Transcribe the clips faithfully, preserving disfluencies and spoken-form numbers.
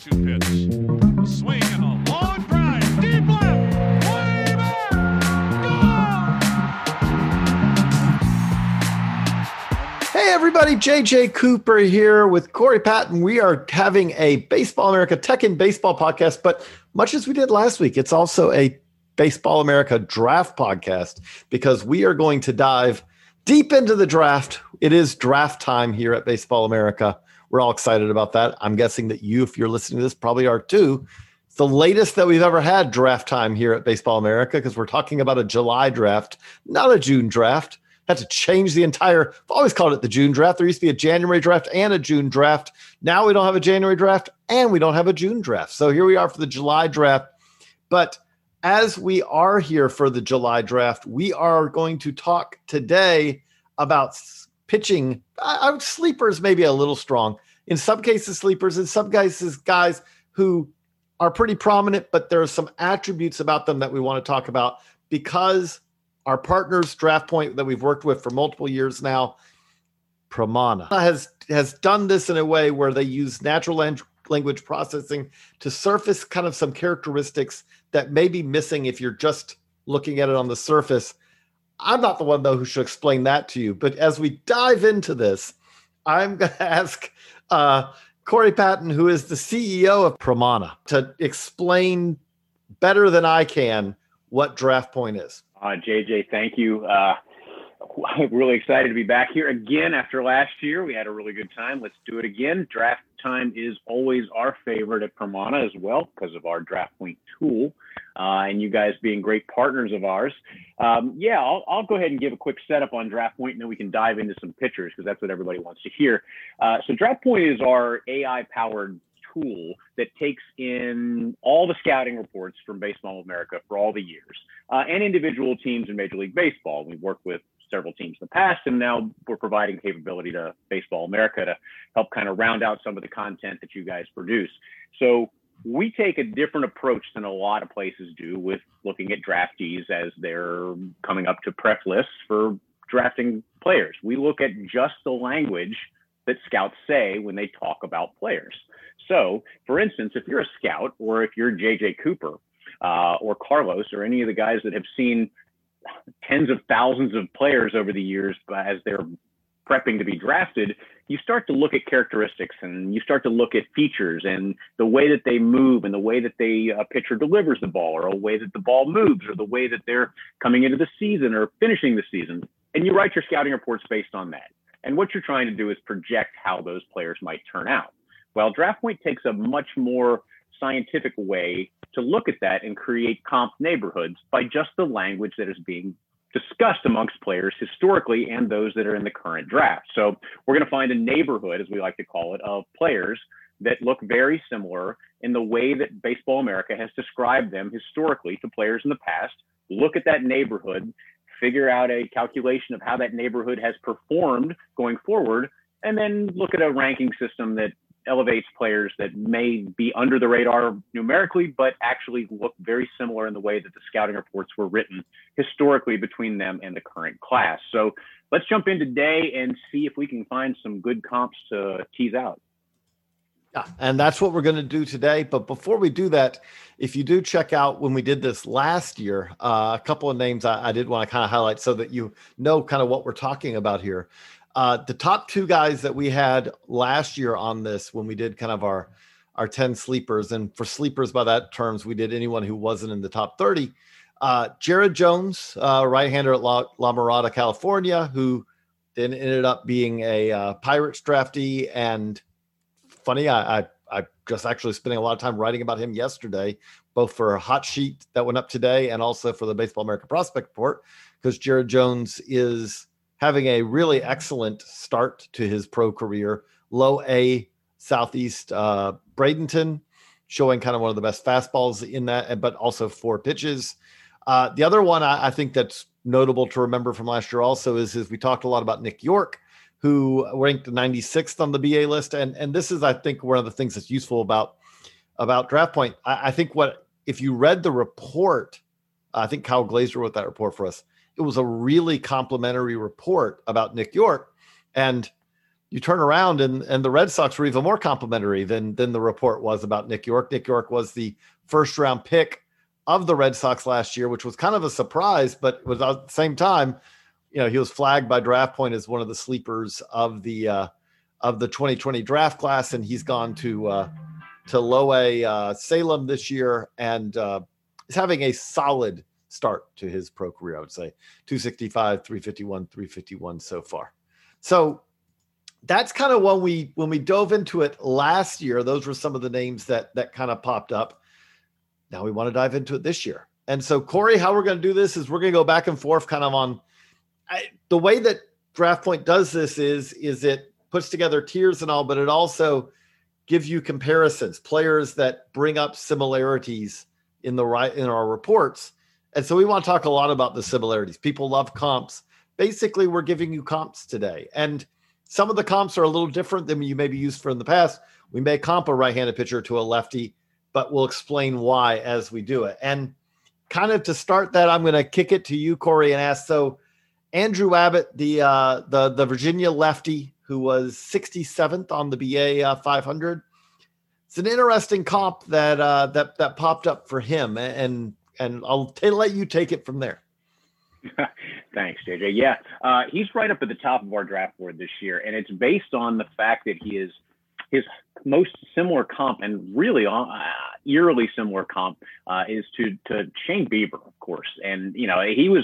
two pitch. A swing and a long drive. Deep left. Way back. Goal! Hey, everybody. J J Cooper here with Corey Patton. We are having a Baseball America Tech and Baseball podcast, but much as we did last week, it's also a Baseball America draft podcast because we are going to dive deep into the draft. It is draft time here at Baseball America. We're all excited about that. I'm guessing that you, if you're listening to this, probably are too. It's the latest that we've ever had draft time here at Baseball America because we're talking about a July draft, not a June draft. Had to change the entire, I've always called it the June draft. There used to be a January draft and a June draft. Now we don't have a January draft and we don't have a June draft. So here we are for the July draft. But as we are here for the July draft, we are going to talk today about pitching, I, I, sleepers maybe a little strong. In some cases, sleepers. In some cases, guys who are pretty prominent, but there are some attributes about them that we want to talk about because our partners, DraftPoint, that we've worked with for multiple years now, Pramana, has, has done this in a way where they use natural language. language processing to surface kind of some characteristics that may be missing if you're just looking at it on the surface. I'm not the one, though, who should explain that to you. But as we dive into this, I'm going to ask uh, Corey Patton, who is the C E O of Pramana, to explain better than I can what DraftPoint is. Uh, J J, thank you. Uh, I'm really excited to be back here again after last year. We had a really good time. Let's do it again. Draft time is always our favorite at Pramana as well because of our DraftPoint tool uh, and you guys being great partners of ours. Um, yeah, I'll, I'll go ahead and give a quick setup on DraftPoint and then we can dive into some pitchers because that's what everybody wants to hear. Uh, so DraftPoint is our A I-powered tool that takes in all the scouting reports from Baseball America for all the years uh, and individual teams in Major League Baseball. We've worked with several teams in the past, and now we're providing capability to Baseball America to help kind of round out some of the content that you guys produce. So we take a different approach than a lot of places do with looking at draftees as they're coming up to prep lists for drafting players. We look at just the language that scouts say when they talk about players. So, for instance, if you're a scout or if you're J J Cooper uh, or Carlos or any of the guys that have seen tens of thousands of players over the years as they're prepping to be drafted, you start to look at characteristics and you start to look at features and the way that they move and the way that they, a pitcher delivers the ball or a way that the ball moves or the way that they're coming into the season or finishing the season. And you write your scouting reports based on that. And what you're trying to do is project how those players might turn out. Well, DraftPoint takes a much more scientific way to look at that and create comp neighborhoods by just the language that is being discussed amongst players historically and those that are in the current draft. So we're going to find a neighborhood, as we like to call it, of players that look very similar in the way that Baseball America has described them historically to players in the past. Look at that neighborhood, figure out a calculation of how that neighborhood has performed going forward, and then look at a ranking system that elevates players that may be under the radar numerically, but actually look very similar in the way that the scouting reports were written historically between them and the current class. So let's jump in today and see if we can find some good comps to tease out. Yeah, and that's what we're going to do today. But before we do that, if you do check out when we did this last year, uh, a couple of names I, I did want to kind of highlight so that you know kind of what we're talking about here. Uh, the top two guys that we had last year on this when we did kind of our, our ten sleepers, and for sleepers by that terms, we did anyone who wasn't in the top thirty. Uh, Jared Jones, uh, right-hander at La, La Mirada, California, who then ended up being a uh, Pirates draftee. And funny, I, I I just actually spending a lot of time writing about him yesterday, both for a hot sheet that went up today and also for the Baseball America Prospect Report, because Jared Jones is having a really excellent start to his pro career, low A Southeast uh, Bradenton, showing kind of one of the best fastballs in that, but also four pitches. Uh, the other one I, I think that's notable to remember from last year also is, is we talked a lot about Nick York, who ranked ninety-sixth on the B A list. And, and this is, I think, one of the things that's useful about, about DraftPoint. I, I think what, if you read the report, I think Kyle Glazer wrote that report for us. It was a really complimentary report about Nick York, and you turn around and, and the Red Sox were even more complimentary than, than the report was about Nick York. Nick York was the first round pick of the Red Sox last year, which was kind of a surprise, but was at the same time, you know, he was flagged by DraftPoint as one of the sleepers of the, uh, of the twenty twenty draft class. And he's gone to, uh, to Low A uh, Salem this year. And uh, is having a solid start to his pro career. I would say two sixty-five, three fifty-one, three fifty-one so far. So that's kind of when we, when we dove into it last year, those were some of the names that, that kind of popped up. Now we want to dive into it this year. And so Corey, how we're going to do this is we're going to go back and forth kind of on I, the way that DraftPoint does this is, is it puts together tiers and all, but it also gives you comparisons, players that bring up similarities in the right, in our reports. And so we want to talk a lot about the similarities. People love comps. Basically, we're giving you comps today. And some of the comps are a little different than you may be used for in the past. We may comp a right-handed pitcher to a lefty, but we'll explain why as we do it. And kind of to start that, I'm going to kick it to you, Corey, and ask, so Andrew Abbott, the uh, the, the Virginia lefty who was sixty-seventh on the B A uh, five hundred, it's an interesting comp that uh, that that popped up for him, and and I'll t- let you take it from there. Thanks, J J. Yeah, uh, he's right up at the top of our draft board this year, and it's based on the fact that he is his most similar comp, and really uh, eerily similar comp, uh, is to to Shane Bieber, of course. And you know, he was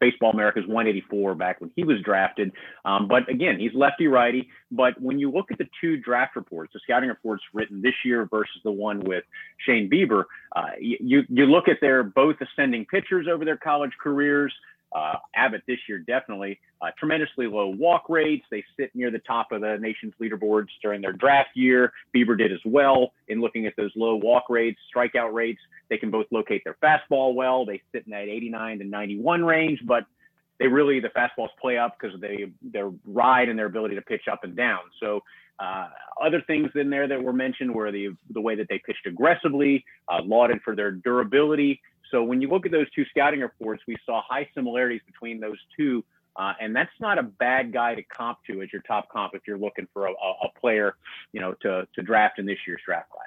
Baseball America's one eighty-four back when he was drafted. Um, but again, he's lefty-righty. But when you look at the two draft reports, the scouting reports written this year versus the one with Shane Bieber, uh, you you look at their both ascending pitchers over their college careers. Uh, Abbott this year, definitely uh, tremendously low walk rates. They sit near the top of the nation's leaderboards during their draft year. Bieber did as well in looking at those low walk rates, strikeout rates. They can both locate their fastball well. They sit in that eighty-nine to ninety-one range, but they really, the fastballs play up because they their ride and their ability to pitch up and down. So uh, other things in there that were mentioned were the, the way that they pitched aggressively, uh, lauded for their durability. So when you look at those two scouting reports, we saw high similarities between those two. Uh, and that's not a bad guy to comp to as your top comp if you're looking for a, a player, you know, to, to draft in this year's draft class.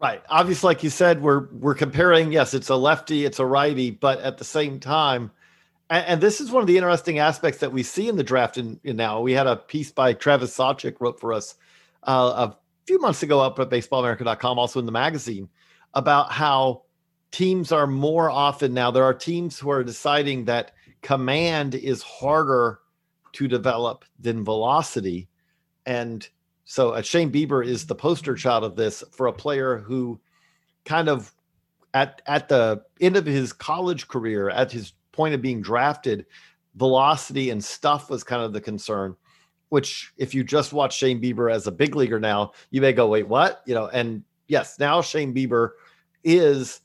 Right. Obviously, like you said, we're we're comparing. Yes, it's a lefty, it's a righty, but at the same time, and, and this is one of the interesting aspects that we see in the draft. And now we had a piece by Travis Sawchik wrote for us uh, a few months ago up at baseball america dot com, also in the magazine, about how teams are more often now. There are teams who are deciding that command is harder to develop than velocity. And so uh, Shane Bieber is the poster child of this for a player who kind of at, at the end of his college career, at his point of being drafted, velocity and stuff was kind of the concern, which if you just watch Shane Bieber as a big leaguer now, you may go, wait, what? You know, and yes, now Shane Bieber is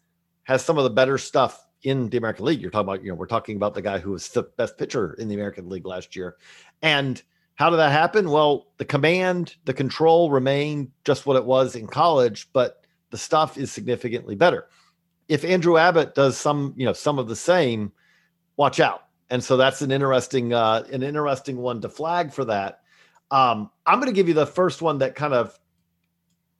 has some of the better stuff in the American League. You're talking about, you know, we're talking about the guy who was the best pitcher in the American League last year. And how did that happen? Well, the command, the control remained just what it was in college, but the stuff is significantly better. If Andrew Abbott does some, you know, some of the same, watch out. And so that's an interesting, uh, an interesting one to flag for that. Um, I'm going to give you the first one that kind of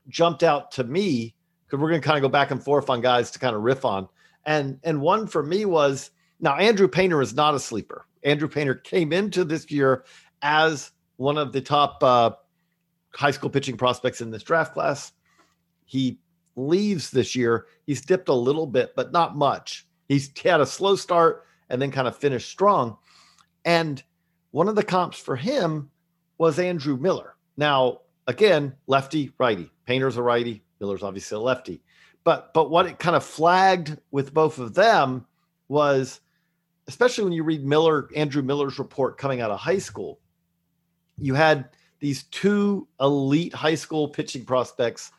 jumped out to me, because we're going to kind of go back and forth on guys to kind of riff on. And, and one for me was, now Andrew Painter is not a sleeper. Andrew Painter came into this year as one of the top uh, high school pitching prospects in this draft class. He leaves this year. He's dipped a little bit, but not much. He's had a slow start and then kind of finished strong. And one of the comps for him was Andrew Miller. Now, again, lefty, righty. Painter's a righty. Miller's obviously a lefty, but, but what it kind of flagged with both of them was, especially when you read Miller, Andrew Miller's report coming out of high school, you had these two elite high school pitching prospects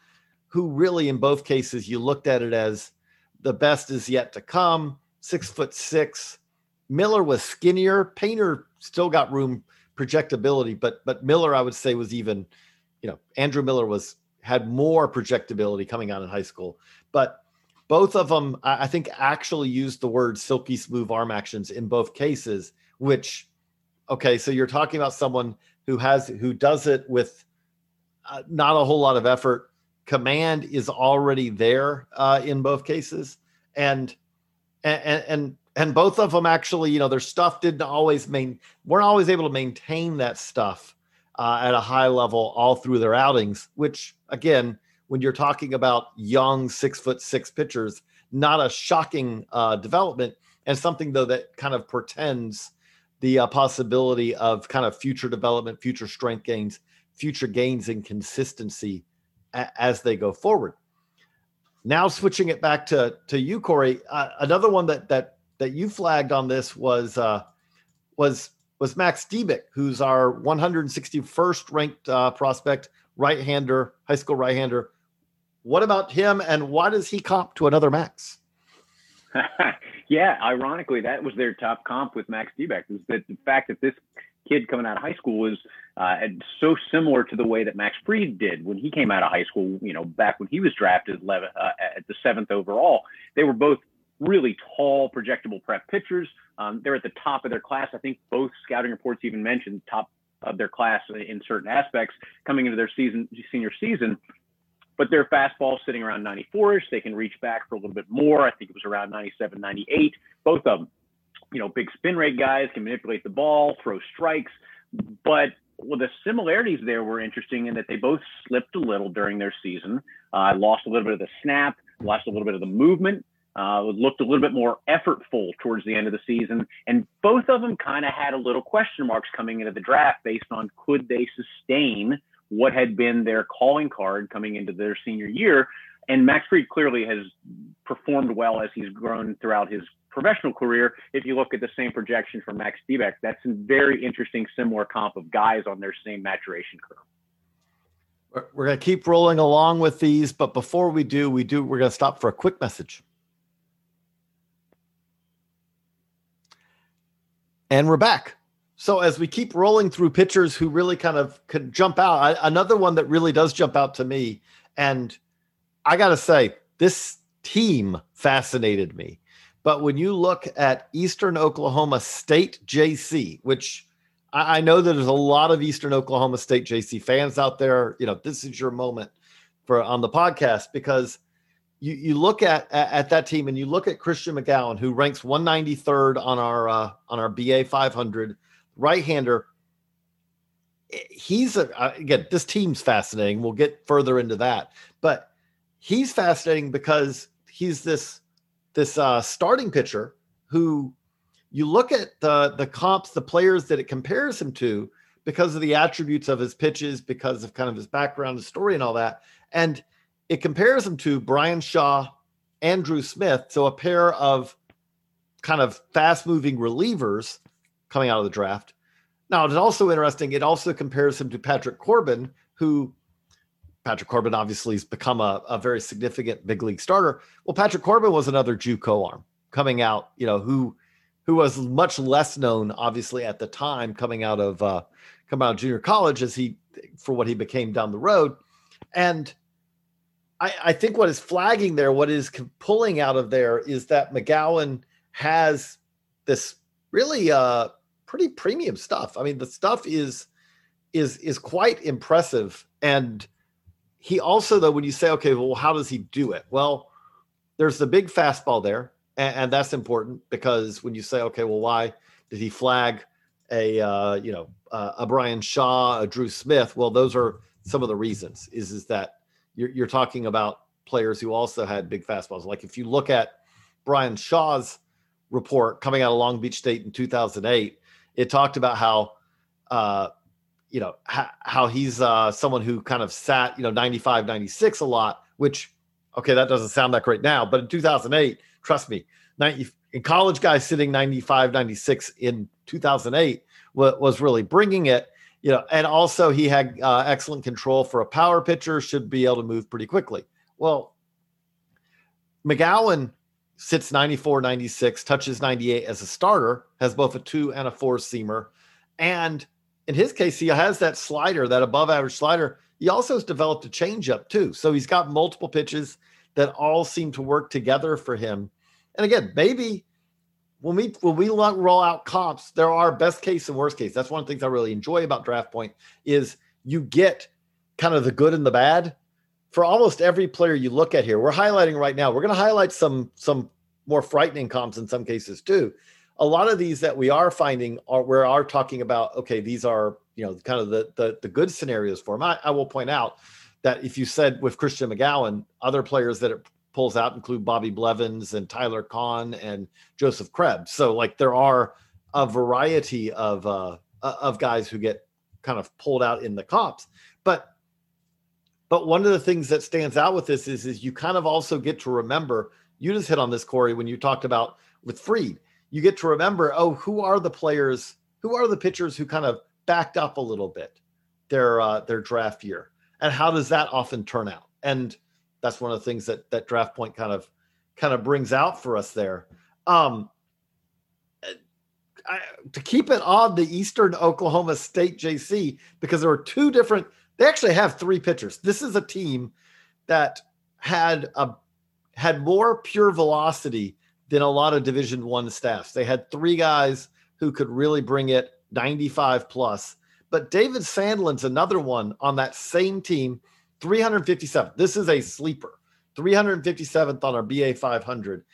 who really, in both cases, you looked at it as the best is yet to come. Six foot six. Miller was skinnier. Painter still got room, projectability, but, but Miller, I would say, was even, you know, Andrew Miller was, had more projectability coming out in high school, but both of them, I think, actually used the word silky smooth arm actions in both cases, which, okay, so you're talking about someone who has who does it with uh, not a whole lot of effort. Command is already there uh, in both cases, and and and and both of them actually, you know, their stuff didn't always main weren't always able to maintain that stuff uh, at a high level all through their outings. Which again, when you're talking about young six foot six pitchers, not a shocking uh, development, and something though that kind of portends the uh, possibility of kind of future development, future strength gains, future gains in consistency a- as they go forward. Now switching it back to to you, Corey. Uh, another one that that that you flagged on this was uh, was was Max Diebeck, who's our one hundred sixty-first ranked uh, prospect, right-hander, high school right-hander. What about him, and why does he comp to another Max? Yeah, ironically, that was their top comp with Max Diebeck, is that the fact that this kid coming out of high school was uh, so similar to the way that Max Fried did when he came out of high school, you know, back when he was drafted eleven, uh, at the seventh overall. They were both really tall, projectable prep pitchers. Um, they're at the top of their class. I think both scouting reports even mentioned top of their class in certain aspects coming into their season, senior season. But their fastball sitting around ninety-four-ish. They can reach back for a little bit more. I think it was around ninety-seven, ninety-eight. Both of them, you know, big spin rate guys, can manipulate the ball, throw strikes. But well, the similarities there were interesting in that they both slipped a little during their season. Uh, lost a little bit of the snap, lost a little bit of the movement, uh, looked a little bit more effortful towards the end of the season. And both of them kind of had a little question marks coming into the draft based on could they sustain what had been their calling card coming into their senior year. And Max Fried clearly has performed well as he's grown throughout his professional career. If you look at the same projection for Max Diebeck, that's a very interesting, similar comp of guys on their same maturation curve. We're going to keep rolling along with these, but before we do, we do, we're going to stop for a quick message. And we're back. So as we keep rolling through pitchers who really kind of could jump out, I, another one that really does jump out to me, and I got to say, this team fascinated me. But when you look at Eastern Oklahoma State J C, which I, I know that there's a lot of Eastern Oklahoma State J C fans out there, you know, this is your moment for on the podcast, because you, you look at, at at that team and you look at Christian McGowan, who ranks one hundred ninety-third on our uh, on our B A five hundred. Right-hander, he's a, again, this team's fascinating. We'll get further into that, but he's fascinating because he's this, this uh, starting pitcher who you look at the, the comps, the players that it compares him to because of the attributes of his pitches, because of kind of his background, his story and all that. And it compares him to Brian Shaw, Andrew Smith. So a pair of kind of fast moving relievers coming out of the draft. Now, it's also interesting. It also compares him to Patrick Corbin, who Patrick Corbin obviously has become a, a very significant big league starter. Well, Patrick Corbin was another JUCO arm coming out, you know, who, who was much less known, obviously at the time coming out of, uh, coming out of junior college as he, for what he became down the road. And I, I think what is flagging there, what is pulling out of there is that McGowan has this really, uh, pretty premium stuff. I mean, the stuff is, is, is quite impressive. And he also, though, when you say, okay, well, how does he do it? Well, there's the big fastball there. And, and that's important because when you say, okay, well, why did he flag a, uh, you know, uh, a Brian Shaw, a Drew Smith? Well, those are some of the reasons is, is that you're, you're talking about players who also had big fastballs. Like if you look at Brian Shaw's report coming out of Long Beach State in two thousand eight, it talked about how, uh, you know, ha- how he's uh, someone who kind of sat, you know, ninety-five, ninety-six a lot, which, okay, that doesn't sound that great now. But in two thousand eight, trust me, ninety in college guys sitting ninety-five, ninety-six in two thousand eight w- was really bringing it, you know, and also he had uh, excellent control for a power pitcher, should be able to move pretty quickly. Well, McGowan sits ninety-four, ninety-six, touches ninety-eight as a starter, has both a two and a four seamer. And in his case, he has that slider, that above average slider. He also has developed a changeup too. So he's got multiple pitches that all seem to work together for him. And again, maybe when we when we roll out comps, there are best case and worst case. That's one of the things I really enjoy about DraftPoint is you get kind of the good and the bad for almost every player you look at here. We're highlighting right now. We're going to highlight some some more frightening comps in some cases too. A lot of these that we are finding are we are talking about, okay, these are, you know, kind of the the, the good scenarios for him. I, I will point out that if you said with Christian McGowan, other players that it pulls out include Bobby Blevins and Tyler Kahn and Joseph Krebs. So like there are a variety of uh, of guys who get kind of pulled out in the comps. But but one of the things that stands out with this is, is you kind of also get to remember, you just hit on this, Corey, when you talked about with Fried. You get to remember, oh, who are the players, who are the pitchers who kind of backed up a little bit their uh, their draft year, and how does that often turn out? And that's one of the things that that DraftPoint kind of kind of brings out for us there. Um, I, to keep it on the Eastern Oklahoma State J C, because there are two different. They actually have three pitchers. This is a team that had a had more pure velocity than a lot of Division One staffs. They had three guys who could really bring it ninety-five plus, but David Sandlin's another one on that same team, three hundred fifty-seven. This is a sleeper, three hundred fifty-seventh on our B A five hundred.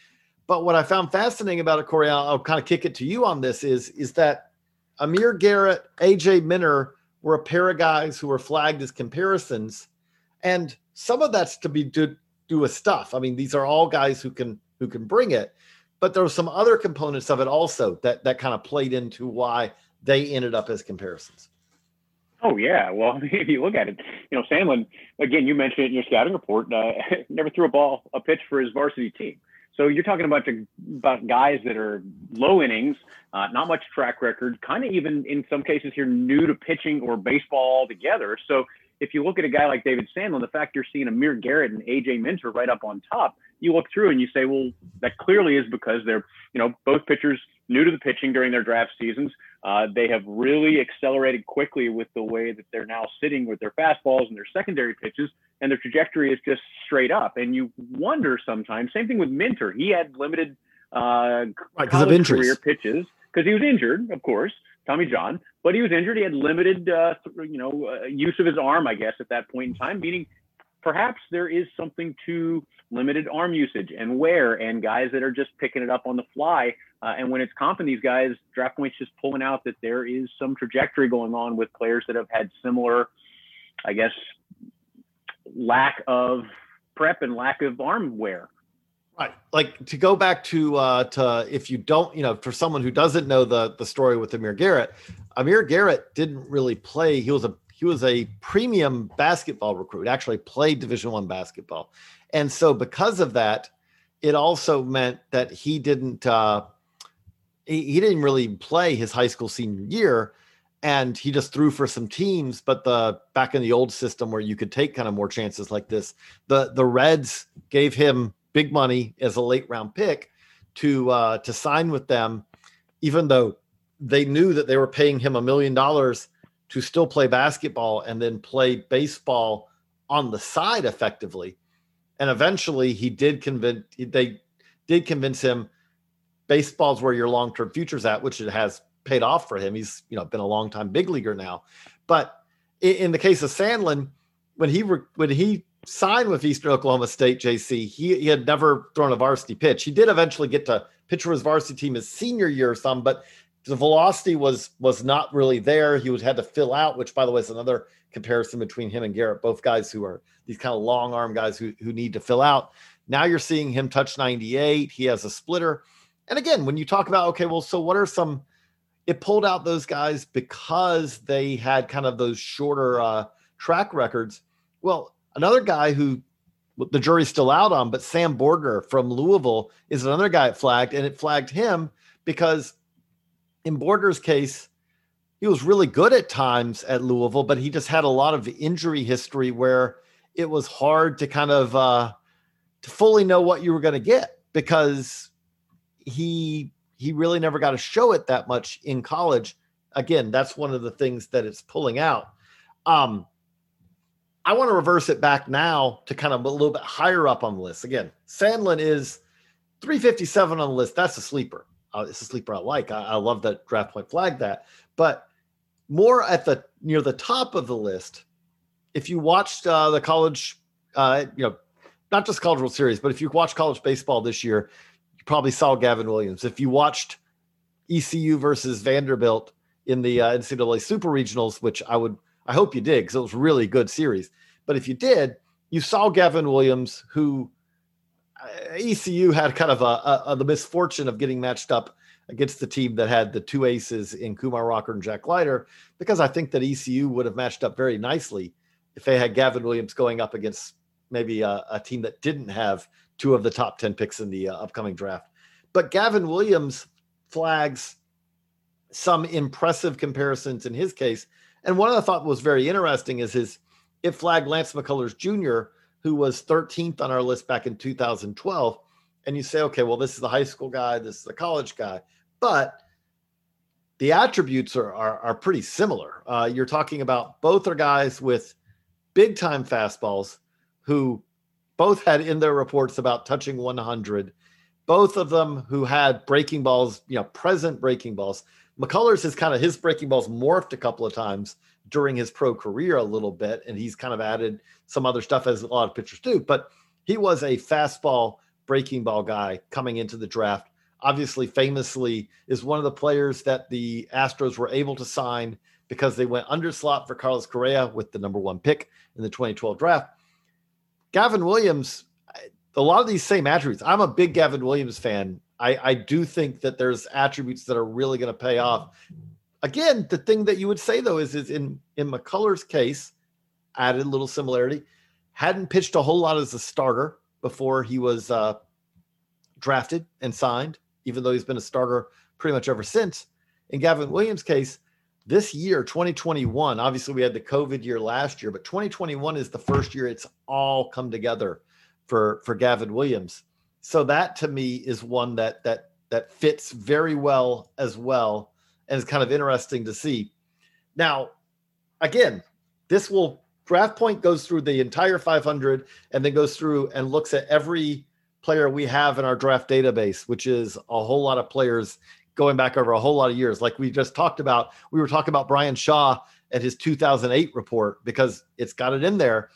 But what I found fascinating about it, Corey, I'll, I'll kind of kick it to you on this, is, is that Amir Garrett, A J Minter were a pair of guys who were flagged as comparisons. And some of that's to be do, do with stuff. I mean, these are all guys who can who can bring it, but there were some other components of it also that, that kind of played into why they ended up as comparisons. Oh yeah. Well, if you look at it, you know, Sandlin, again, you mentioned it in your scouting report, uh, never threw a ball, a pitch for his varsity team. So you're talking about, the, about guys that are low innings, uh, not much track record, kind of even in some cases here, new to pitching or baseball altogether. So if you look at a guy like David Sandlin, the fact you're seeing Amir Garrett and A J Minter right up on top, you look through and you say, well, that clearly is because they're, you know, both pitchers new to the pitching during their draft seasons. Uh, they have really accelerated quickly with the way that they're now sitting with their fastballs and their secondary pitches, and their trajectory is just straight up. And you wonder sometimes, same thing with Minter. He had limited uh, right, college career pitches because he was injured, of course. Tommy John, but he was injured. He had limited, uh, you know, uh, use of his arm, I guess, at that point in time, meaning perhaps there is something to limited arm usage and wear and guys that are just picking it up on the fly. Uh, and when it's comping these guys, DraftPoint's just pulling out that there is some trajectory going on with players that have had similar, I guess, lack of prep and lack of arm wear. Right. Like to go back to uh, to if you don't, you know, for someone who doesn't know the the story with Amir Garrett, Amir Garrett didn't really play. He was a he was a premium basketball recruit, actually played Division One basketball. And so because of that, it also meant that he didn't uh, he, he didn't really play his high school senior year. And he just threw for some teams, but the back in the old system where you could take kind of more chances like this, the the Reds gave him big money as a late round pick to uh, to sign with them, even though they knew that they were paying him a million dollars to still play basketball and then play baseball on the side effectively. And eventually he did convince, they did convince him baseball's where your long-term future's at, which it has paid off for him. He's, you know, been a long time big leaguer now. But in, in the case of Sandlin, when he, re, when he, signed with Eastern Oklahoma State J C, he, he had never thrown a varsity pitch. He did eventually get to pitch for his varsity team his senior year or some, but the velocity was was not really there. He was had to fill out, which by the way is another comparison between him and Garrett, both guys who are these kind of long arm guys who, who need to fill out. Now you're seeing him touch ninety-eight. He has a splitter. And again, when you talk about, okay, well, so what are some, it pulled out those guys because they had kind of those shorter uh, track records. Well, another guy who the jury's still out on, but Sam Borger from Louisville is another guy it flagged, and it flagged him because in Borger's case, he was really good at times at Louisville, but he just had a lot of injury history where it was hard to kind of uh, to fully know what you were going to get because he he really never got to show it that much in college. Again, that's one of the things that it's pulling out. Um, I want to reverse it back now to kind of a little bit higher up on the list. Again, Sandlin is three fifty-seven on the list. That's a sleeper. uh, it's a sleeper I like. I, I love that DraftPoint flagged that. But more at the near the top of the list, if you watched uh, the college, uh, you know, not just College World Series, but if you watched college baseball this year, you probably saw Gavin Williams. If you watched E C U versus Vanderbilt in the uh, N C double A Super Regionals, which I would, I hope you did because it was a really good series. But if you did, you saw Gavin Williams, who uh, E C U had kind of a, a, a the misfortune of getting matched up against the team that had the two aces in Kumar Rocker and Jack Leiter, because I think that E C U would have matched up very nicely if they had Gavin Williams going up against maybe a, a team that didn't have two of the top ten picks in the uh, upcoming draft. But Gavin Williams flags some impressive comparisons in his case. And one of the thought was very interesting is his, it flagged Lance McCullers Junior, who was thirteenth on our list back in two thousand twelve. And you say, okay, well, this is the high school guy, this is the college guy, but the attributes are, are, are pretty similar. Uh, you're talking about both are guys with big time fastballs who both had in their reports about touching one hundred, both of them who had breaking balls, you know, present breaking balls. McCullers has kind of his breaking balls morphed a couple of times during his pro career a little bit. And he's kind of added some other stuff as a lot of pitchers do, but he was a fastball breaking ball guy coming into the draft. Obviously famously is one of the players that the Astros were able to sign because they went under slot for Carlos Correa with the number one pick in the twenty twelve draft. Gavin Williams, a lot of these same attributes. I'm a big Gavin Williams fan. I, I do think that there's attributes that are really going to pay off. Again, the thing that you would say, though, is, is in, in McCullers' case, added a little similarity, hadn't pitched a whole lot as a starter before he was uh, drafted and signed, even though he's been a starter pretty much ever since. In Gavin Williams' case, this year, twenty twenty-one, obviously we had the COVID year last year, but twenty twenty-one is the first year it's all come together for, for Gavin Williams. So that to me is one that that that fits very well as well, and it's kind of interesting to see. Now, again, this will DraftPoint goes through the entire five hundred and then goes through and looks at every player we have in our draft database, which is a whole lot of players going back over a whole lot of years. Like we just talked about, we were talking about Brian Shaw at his two thousand eight report because it's got it in there.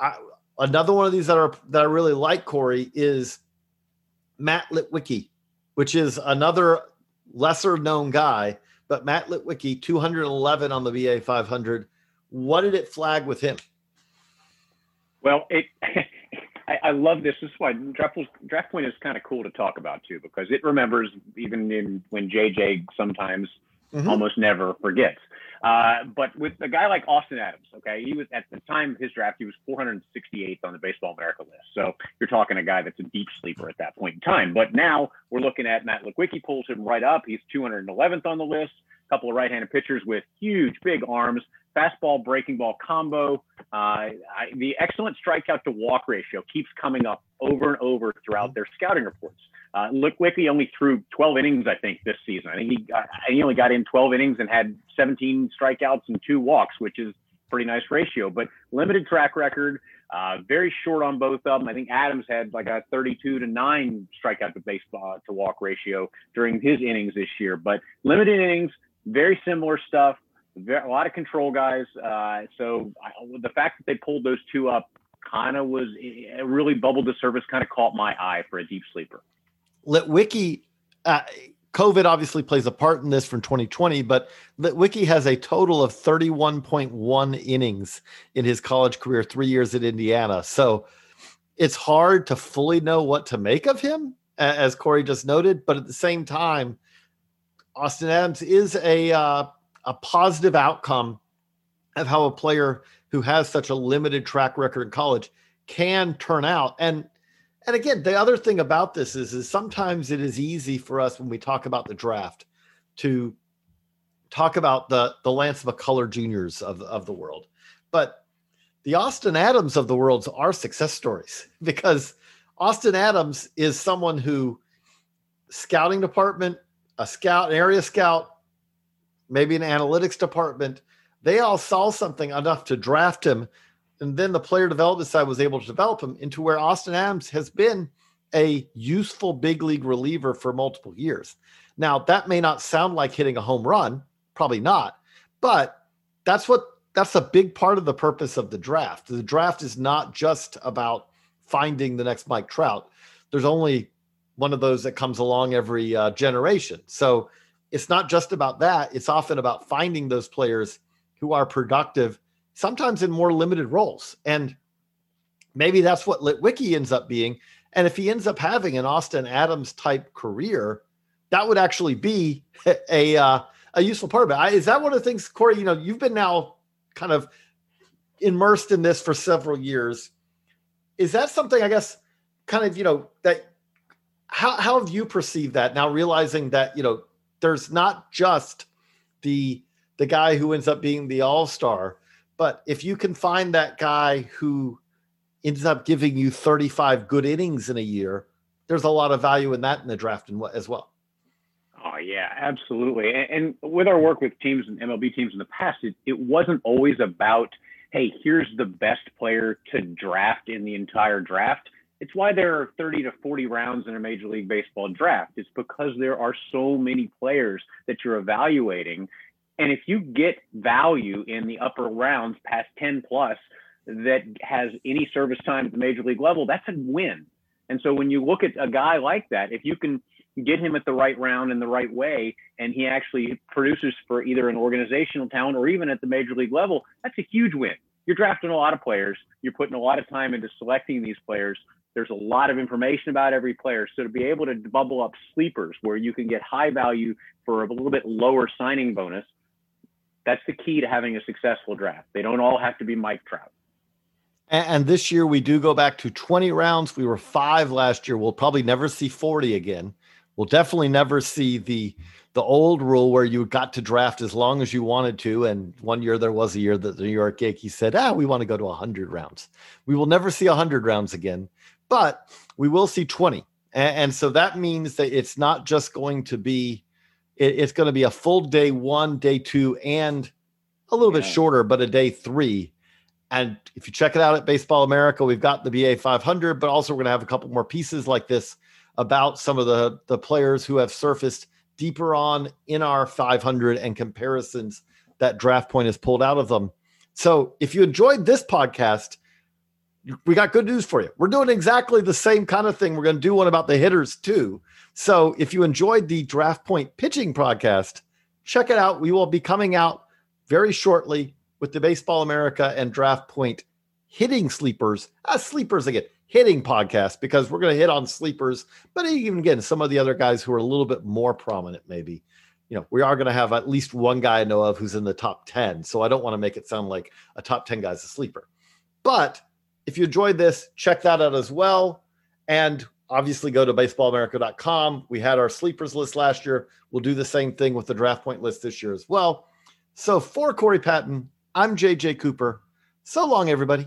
I, Another one of these that are that I really like, Corey, is Matt Litwicki, which is another lesser-known guy. But Matt Litwicki, two eleven on the V A five hundred. What did it flag with him? Well, it I, I love this. This is why DraftPoint is kind of cool to talk about, too, because it remembers even in, when J J sometimes mm-hmm. almost never forgets. Uh, but with a guy like Austin Adams, okay, he was at the time of his draft, he was four hundred sixty-eighth on the Baseball America list. So you're talking a guy that's a deep sleeper at that point in time. But now we're looking at Matt Litwicki pulls him right up. He's two hundred eleventh on the list. A couple of right-handed pitchers with huge, big arms, fastball, breaking ball combo. Uh, I, the excellent strikeout to walk ratio keeps coming up over and over throughout their scouting reports. Uh, Litwicki only threw twelve innings, I think, this season. I think he got, he only got in twelve innings and had seventeen strikeouts and two walks, which is pretty nice ratio. But limited track record, uh, very short on both of them. I think Adams had like a thirty-two to nine strikeout to baseball to walk ratio during his innings this year. But limited innings, very similar stuff, very, a lot of control guys. Uh, so I, the fact that they pulled those two up kind of was it really bubbled the surface, kind of caught my eye for a deep sleeper. Litwicki, uh, COVID obviously plays a part in this from twenty twenty, but Litwicki has a total of thirty-one point one innings in his college career, three years at Indiana. So it's hard to fully know what to make of him, as Corey just noted. But at the same time, Austin Adams is a uh, a positive outcome of how a player who has such a limited track record in college can turn out. And And again, the other thing about this is, is sometimes it is easy for us when we talk about the draft to talk about the, the Lance McCullers Juniors of, of the world. But the Austin Adams of the world are success stories because Austin Adams is someone who scouting department, a scout, an area scout, maybe an analytics department, they all saw something enough to draft him. And then the player development side was able to develop him into where Austin Adams has been a useful big league reliever for multiple years. Now, that may not sound like hitting a home run, probably not, but that's what that's a big part of the purpose of the draft. The draft is not just about finding the next Mike Trout. There's only one of those that comes along every uh, generation. So it's not just about that. It's often about finding those players who are productive, sometimes in more limited roles. And maybe that's what Litwicki ends up being. And if he ends up having an Austin Adams type career, that would actually be a uh, a useful part of it. I, is that one of the things, Corey, you know, you've been now kind of immersed in this for several years. Is that something, I guess, kind of, you know, that how, how have you perceived that now, realizing that, you know, there's not just the the guy who ends up being the all-star, but if you can find that guy who ends up giving you thirty-five good innings in a year, there's a lot of value in that in the draft as well. Oh, yeah, absolutely. And with our work with teams and M L B teams in the past, it, it wasn't always about, hey, here's the best player to draft in the entire draft. It's why there are thirty to forty rounds in a Major League Baseball draft. It's because there are so many players that you're evaluating. And if you get value in the upper rounds past ten plus that has any service time at the major league level, that's a win. And so when you look at a guy like that, if you can get him at the right round in the right way, and he actually produces for either an organizational talent or even at the major league level, that's a huge win. You're drafting a lot of players. You're putting a lot of time into selecting these players. There's a lot of information about every player. So to be able to bubble up sleepers where you can get high value for a little bit lower signing bonus, that's the key to having a successful draft. They don't all have to be Mike Trout. And this year we do go back to twenty rounds. We were five last year. We'll probably never see forty again. We'll definitely never see the the old rule where you got to draft as long as you wanted to. And one year there was a year that the New York Yankees said, ah, we want to go to one hundred rounds. We will never see one hundred rounds again, but we will see twenty. And so that means that it's not just going to be, it's going to be a full day one, day two, and a little yeah. bit shorter, but a day three. And if you check it out at Baseball America, we've got the B A five hundred, but also we're going to have a couple more pieces like this about some of the, the players who have surfaced deeper on in our five hundred and comparisons that DraftPoint has pulled out of them. So if you enjoyed this podcast, we got good news for you. We're doing exactly the same kind of thing. We're going to do one about the hitters too. So if you enjoyed the DraftPoint pitching podcast, check it out. We will be coming out very shortly with the Baseball America and DraftPoint hitting sleepers, uh, sleepers again, hitting podcast, because we're going to hit on sleepers, but even again, some of the other guys who are a little bit more prominent, maybe, you know, we are going to have at least one guy I know of who's in the top ten. So I don't want to make it sound like a top ten guy's a sleeper, but if you enjoyed this, check that out as well. And obviously go to baseball america dot com. We had our sleepers list last year. We'll do the same thing with the DraftPoint list this year as well. So for Corey Patton, I'm J J Cooper. So long, everybody.